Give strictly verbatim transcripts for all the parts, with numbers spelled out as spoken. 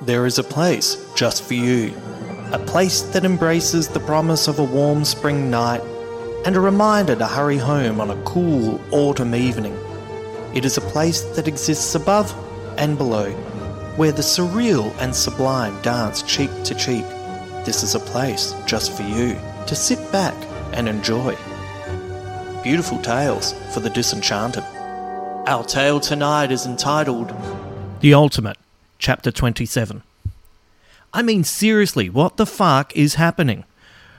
There is a place just for you, a place that embraces the promise of a warm spring night and a reminder to hurry home on a cool autumn evening. It is a place that exists above and below, where the surreal and sublime dance cheek to cheek. This is a place just for you to sit back and enjoy. Beautiful Tales for the Disenchanted. Our tale tonight is entitled The Ultimate Chapter twenty-seven. I mean, seriously, what the fuck is happening?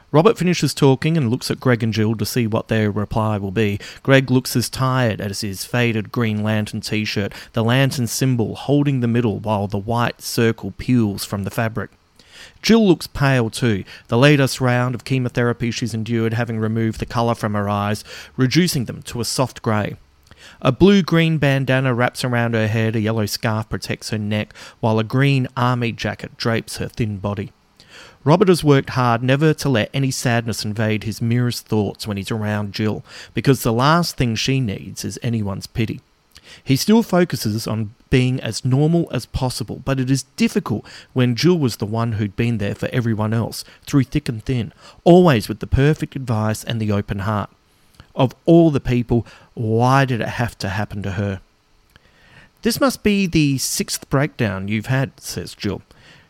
Robert finishes talking and looks at Greg and Jill to see what their reply will be. Greg looks as tired as his faded Green Lantern t-shirt, the lantern symbol holding the middle while the white circle peels from the fabric. Jill looks pale too, the latest round of chemotherapy she's endured having removed the colour from her eyes, reducing them to a soft grey. A blue-green bandana wraps around her head, a yellow scarf protects her neck, while a green army jacket drapes her thin body. Robert has worked hard never to let any sadness invade his merest thoughts when he's around Jill, because the last thing she needs is anyone's pity. He still focuses on being as normal as possible, but it is difficult when Jill was the one who'd been there for everyone else, through thick and thin, always with the perfect advice and the open heart. Of all the people, why did it have to happen to her? This must be the sixth breakdown you've had, says Jill.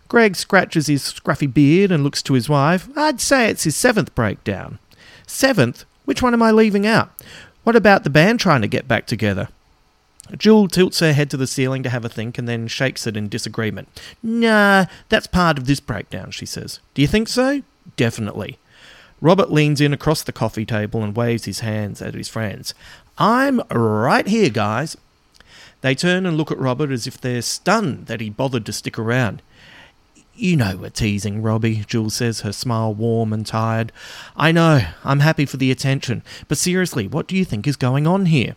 Greg scratches his scruffy beard and looks to his wife. I'd say it's his seventh breakdown. Seventh? Which one am I leaving out? What about the band trying to get back together? Jill tilts her head to the ceiling to have a think and then shakes it in disagreement. Nah, that's part of this breakdown, she says. Do you think so? Definitely. Robert leans in across the coffee table and waves his hands at his friends. I'm right here, guys. They turn and look at Robert as if they're stunned that he bothered to stick around. You know we're teasing, Robbie, Jill says, her smile warm and tired. I know, I'm happy for the attention, but seriously, what do you think is going on here?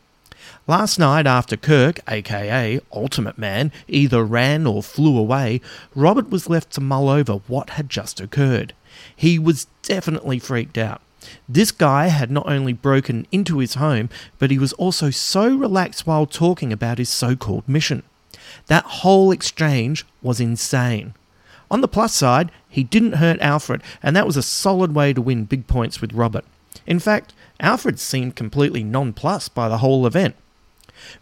Last night after Kirk, aka Ultimate Man, either ran or flew away, Robert was left to mull over what had just occurred. He was definitely freaked out. This guy had not only broken into his home, but he was also so relaxed while talking about his so-called mission. That whole exchange was insane. On the plus side, he didn't hurt Alfred, and that was a solid way to win big points with Robert. In fact, Alfred seemed completely nonplussed by the whole event.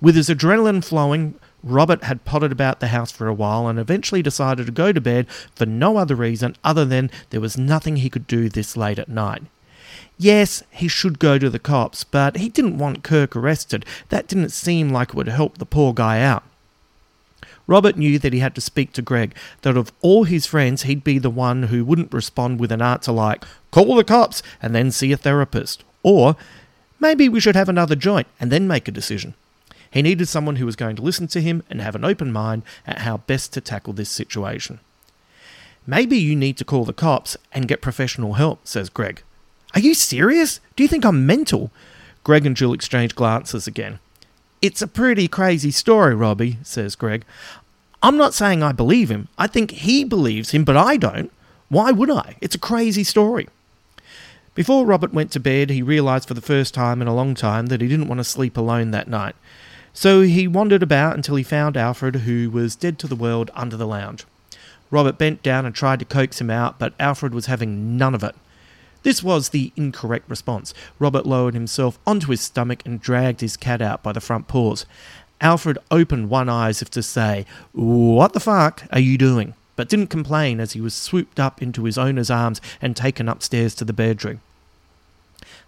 With his adrenaline flowing, Robert had pottered about the house for a while and eventually decided to go to bed for no other reason other than there was nothing he could do this late at night. Yes, he should go to the cops, but he didn't want Kirk arrested. That didn't seem like it would help the poor guy out. Robert knew that he had to speak to Greg, that of all his friends, he'd be the one who wouldn't respond with an answer like, "Call the cops and then see a therapist," or "Maybe we should have another joint and then make a decision." He needed someone who was going to listen to him and have an open mind at how best to tackle this situation. "Maybe you need to call the cops and get professional help," says Greg. "Are you serious? Do you think I'm mental?" Greg and Jill exchange glances again. "It's a pretty crazy story, Robbie," says Greg. "I'm not saying I believe him. I think he believes him, but I don't. Why would I? It's a crazy story." Before Robert went to bed, he realised for the first time in a long time that he didn't want to sleep alone that night. So he wandered about until he found Alfred, who was dead to the world under the lounge. Robert bent down and tried to coax him out, but Alfred was having none of it. This was the incorrect response. Robert lowered himself onto his stomach and dragged his cat out by the front paws. Alfred opened one eye as if to say, "What the fuck are you doing?" but didn't complain as he was swooped up into his owner's arms and taken upstairs to the bedroom.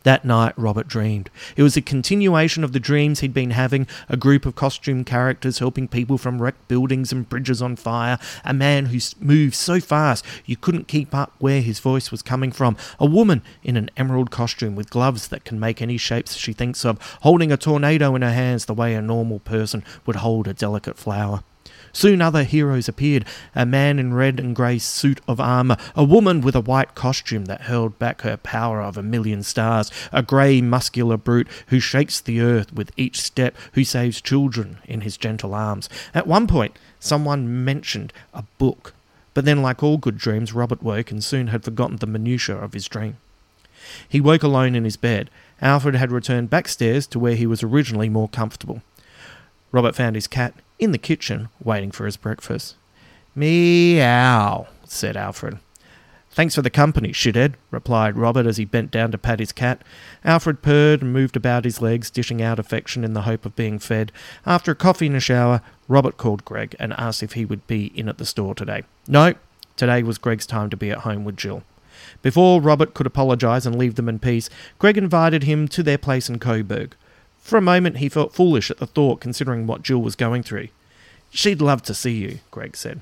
That night, Robert dreamed. It was a continuation of the dreams he'd been having, a group of costume characters helping people from wrecked buildings and bridges on fire, a man who moved so fast you couldn't keep up where his voice was coming from, a woman in an emerald costume with gloves that can make any shapes she thinks of, holding a tornado in her hands the way a normal person would hold a delicate flower. Soon other heroes appeared, a man in red and grey suit of armour, a woman with a white costume that held back her power of a million stars, a grey muscular brute who shakes the earth with each step, who saves children in his gentle arms. At one point, someone mentioned a book, but then like all good dreams, Robert woke and soon had forgotten the minutiae of his dream. He woke alone in his bed. Alfred had returned backstairs to where he was originally more comfortable. Robert found his cat in the kitchen, waiting for his breakfast. "Meow," said Alfred. "Thanks for the company, shithead," replied Robert as he bent down to pat his cat. Alfred purred and moved about his legs, dishing out affection in the hope of being fed. After a coffee and a shower, Robert called Greg and asked if he would be in at the store today. No, today was Greg's time to be at home with Jill. Before Robert could apologise and leave them in peace, Greg invited him to their place in Coburg. For a moment, he felt foolish at the thought, considering what Jill was going through. "She'd love to see you," Greg said.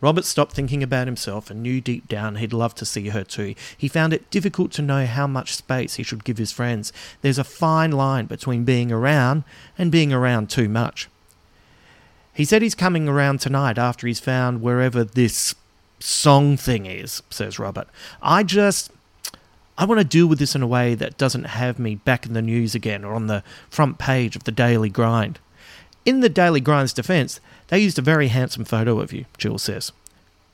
Robert stopped thinking about himself and knew deep down he'd love to see her too. He found it difficult to know how much space he should give his friends. There's a fine line between being around and being around too much. "He said he's coming around tonight after he's found wherever this song thing is," says Robert. I just... I want to deal with this in a way that doesn't have me back in the news again or on the front page of the Daily Grind." "In the Daily Grind's defence, they used a very handsome photo of you," Jill says.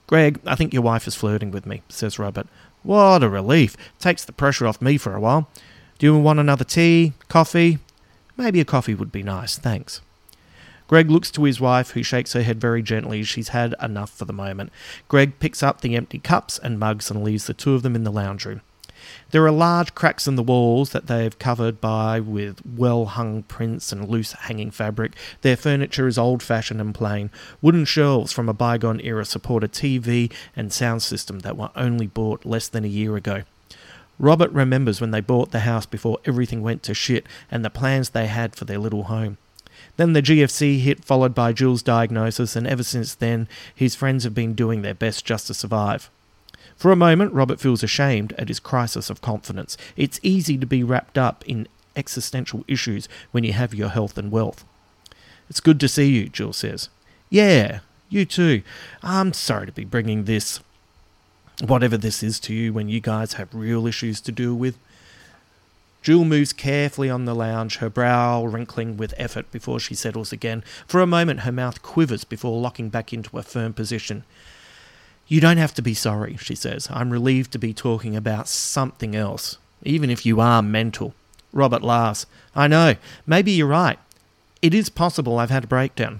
"Greg, I think your wife is flirting with me," says Robert. "What a relief. Takes the pressure off me for a while. Do you want another tea? Coffee? Maybe a coffee would be nice, thanks." Greg looks to his wife, who shakes her head very gently. She's had enough for the moment. Greg picks up the empty cups and mugs and leaves the two of them in the lounge room. There are large cracks in the walls that they have covered by with well-hung prints and loose hanging fabric. Their furniture is old-fashioned and plain. Wooden shelves from a bygone era support a T V and sound system that were only bought less than a year ago. Robert remembers when they bought the house before everything went to shit and the plans they had for their little home. Then the G F C hit, followed by Jill's diagnosis, and ever since then, his friends have been doing their best just to survive. For a moment, Robert feels ashamed at his crisis of confidence. It's easy to be wrapped up in existential issues when you have your health and wealth. "It's good to see you," Jill says. "Yeah, you too. I'm sorry to be bringing this, whatever this is, to you when you guys have real issues to deal with." Jill moves carefully on the lounge, her brow wrinkling with effort before she settles again. For a moment, her mouth quivers before locking back into a firm position. You don't have to be sorry, she says. I'm relieved to be talking about something else, even if you are mental. Robert laughs. I know. Maybe you're right. It is possible I've had a breakdown.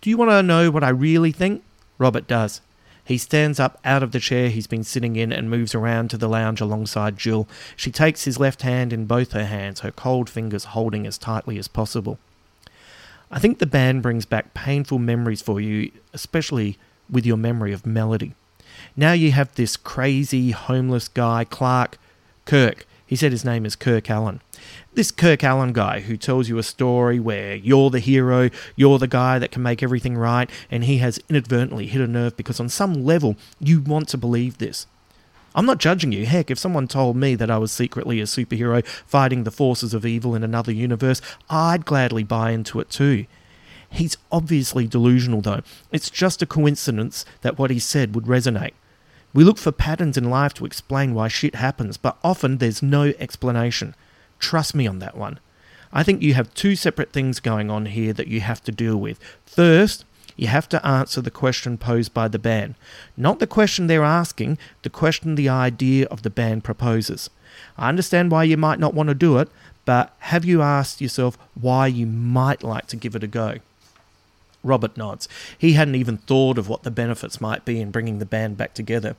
Do you want to know what I really think? Robert does. He stands up out of the chair he's been sitting in and moves around to the lounge alongside Jill. She takes his left hand in both her hands, her cold fingers holding as tightly as possible. I think the band brings back painful memories for you, especially with your memory of Melody. Now you have this crazy, homeless guy, Clark, Kirk. He said his name is Kirk Allen. This Kirk Allen guy who tells you a story where you're the hero, you're the guy that can make everything right, and he has inadvertently hit a nerve because on some level you want to believe this. I'm not judging you. Heck, if someone told me that I was secretly a superhero fighting the forces of evil in another universe, I'd gladly buy into it too. He's obviously delusional though. It's just a coincidence that what he said would resonate. We look for patterns in life to explain why shit happens, but often there's no explanation. Trust me on that one. I think you have two separate things going on here that you have to deal with. First, you have to answer the question posed by the band. Not the question they're asking, the question the idea of the band proposes. I understand why you might not want to do it, but have you asked yourself why you might like to give it a go? Robert nods. He hadn't even thought of what the benefits might be in bringing the band back together.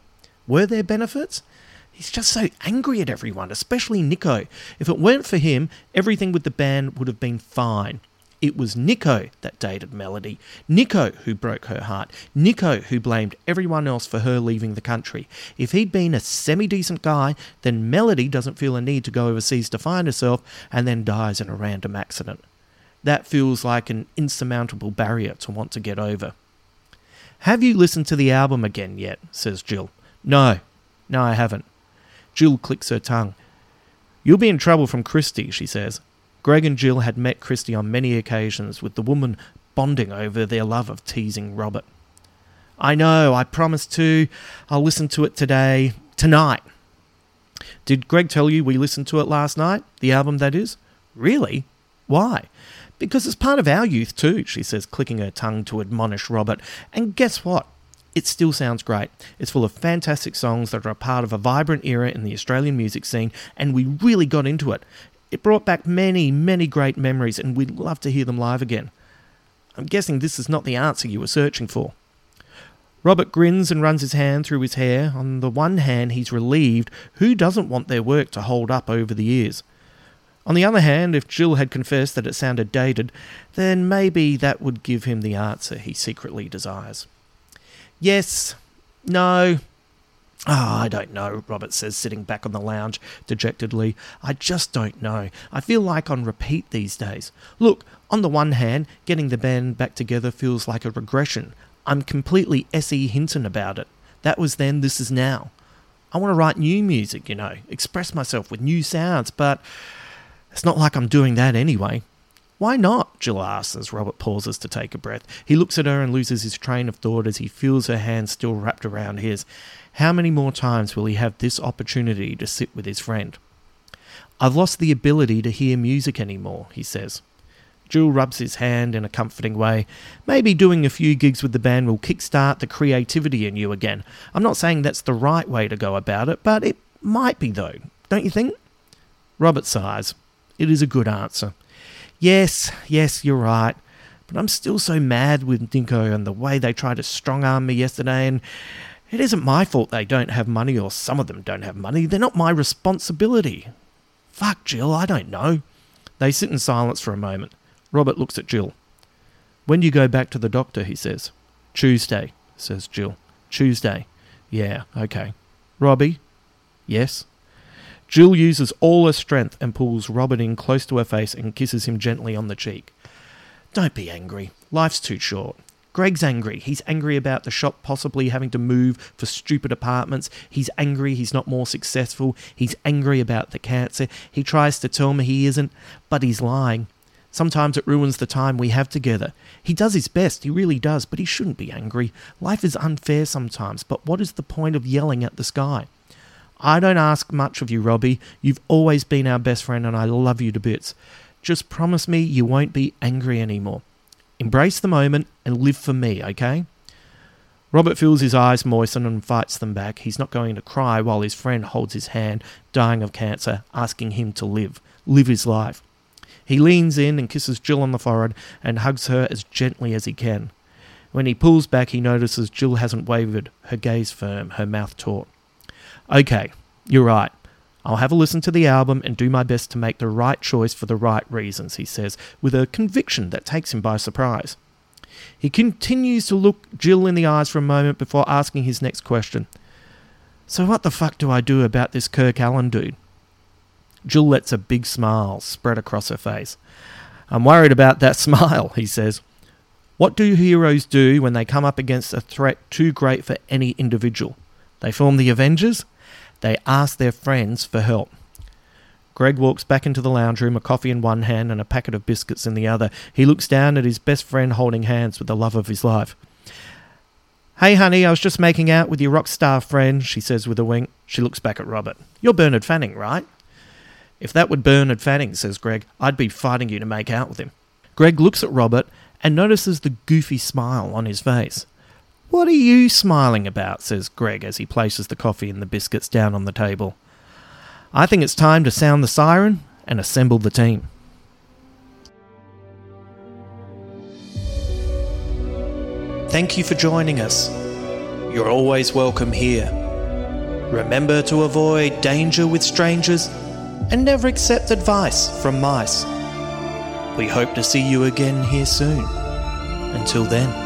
Were there benefits? He's just so angry at everyone, especially Nico. If it weren't for him, everything with the band would have been fine. It was Nico that dated Melody. Nico who broke her heart. Nico who blamed everyone else for her leaving the country. If he'd been a semi-decent guy, then Melody doesn't feel a need to go overseas to find herself and then dies in a random accident. That feels like an insurmountable barrier to want to get over. Have you listened to the album again yet? Says Jill. No, no I haven't. Jill clicks her tongue. You'll be in trouble from Christy, she says. Greg and Jill had met Christy on many occasions, with the woman bonding over their love of teasing Robert. I know, I promised to. I'll listen to it today, tonight. Did Greg tell you we listened to it last night? The album, that is? Really? Why? Because it's part of our youth too, she says, clicking her tongue to admonish Robert. And guess what? It still sounds great. It's full of fantastic songs that are a part of a vibrant era in the Australian music scene, and we really got into it. It brought back many, many great memories, and we'd love to hear them live again. I'm guessing this is not the answer you were searching for. Robert grins and runs his hand through his hair. On the one hand, he's relieved. Who doesn't want their work to hold up over the years? On the other hand, if Jill had confessed that it sounded dated, then maybe that would give him the answer he secretly desires. Yes, no, ah, oh, I don't know, Robert says, sitting back on the lounge dejectedly. I just don't know. I feel like on repeat these days. Look, on the one hand, getting the band back together feels like a regression. I'm completely S E Hinton about it. That was then, this is now. I want to write new music, you know, express myself with new sounds, but it's not like I'm doing that anyway. Why not? Jill asks as Robert pauses to take a breath. He looks at her and loses his train of thought as he feels her hand still wrapped around his. How many more times will he have this opportunity to sit with his friend? I've lost the ability to hear music anymore, he says. Jill rubs his hand in a comforting way. Maybe doing a few gigs with the band will kickstart the creativity in you again. I'm not saying that's the right way to go about it, but it might be though, don't you think? Robert sighs. It is a good answer. Yes, yes, you're right. But I'm still so mad with Nico and the way they tried to strong-arm me yesterday, and it isn't my fault they don't have money, or some of them don't have money. They're not my responsibility. Fuck, Jill, I don't know. They sit in silence for a moment. Robert looks at Jill. When do you go back to the doctor, he says. Tuesday, says Jill. Tuesday. Yeah, okay. Robbie? Yes? Jill uses all her strength and pulls Robert in close to her face and kisses him gently on the cheek. Don't be angry. Life's too short. Greg's angry. He's angry about the shop possibly having to move for stupid apartments. He's angry he's not more successful. He's angry about the cancer. He tries to tell me he isn't, but he's lying. Sometimes it ruins the time we have together. He does his best, he really does, but he shouldn't be angry. Life is unfair sometimes, but what is the point of yelling at the sky? I don't ask much of you, Robbie. You've always been our best friend and I love you to bits. Just promise me you won't be angry anymore. Embrace the moment and live for me, okay? Robert feels his eyes moisten and fights them back. He's not going to cry while his friend holds his hand, dying of cancer, asking him to live. Live his life. He leans in and kisses Jill on the forehead and hugs her as gently as he can. When he pulls back, he notices Jill hasn't wavered, her gaze firm, her mouth taut. Okay, you're right. I'll have a listen to the album and do my best to make the right choice for the right reasons, he says, with a conviction that takes him by surprise. He continues to look Jill in the eyes for a moment before asking his next question. So what the fuck do I do about this Kirk Allen dude? Jill lets a big smile spread across her face. I'm worried about that smile, he says. What do heroes do when they come up against a threat too great for any individual? They form the Avengers? They ask their friends for help. Greg walks back into the lounge room, a coffee in one hand and a packet of biscuits in the other. He looks down at his best friend holding hands with the love of his life. Hey, honey, I was just making out with your rock star friend, she says with a wink. She looks back at Robert. You're Bernard Fanning, right? If that were Bernard Fanning, says Greg, I'd be fighting you to make out with him. Greg looks at Robert and notices the goofy smile on his face. What are you smiling about, says Greg as he places the coffee and the biscuits down on the table. I think it's time to sound the siren and assemble the team. Thank you for joining us. You're always welcome here. Remember to avoid danger with strangers and never accept advice from mice. We hope to see you again here soon. Until then.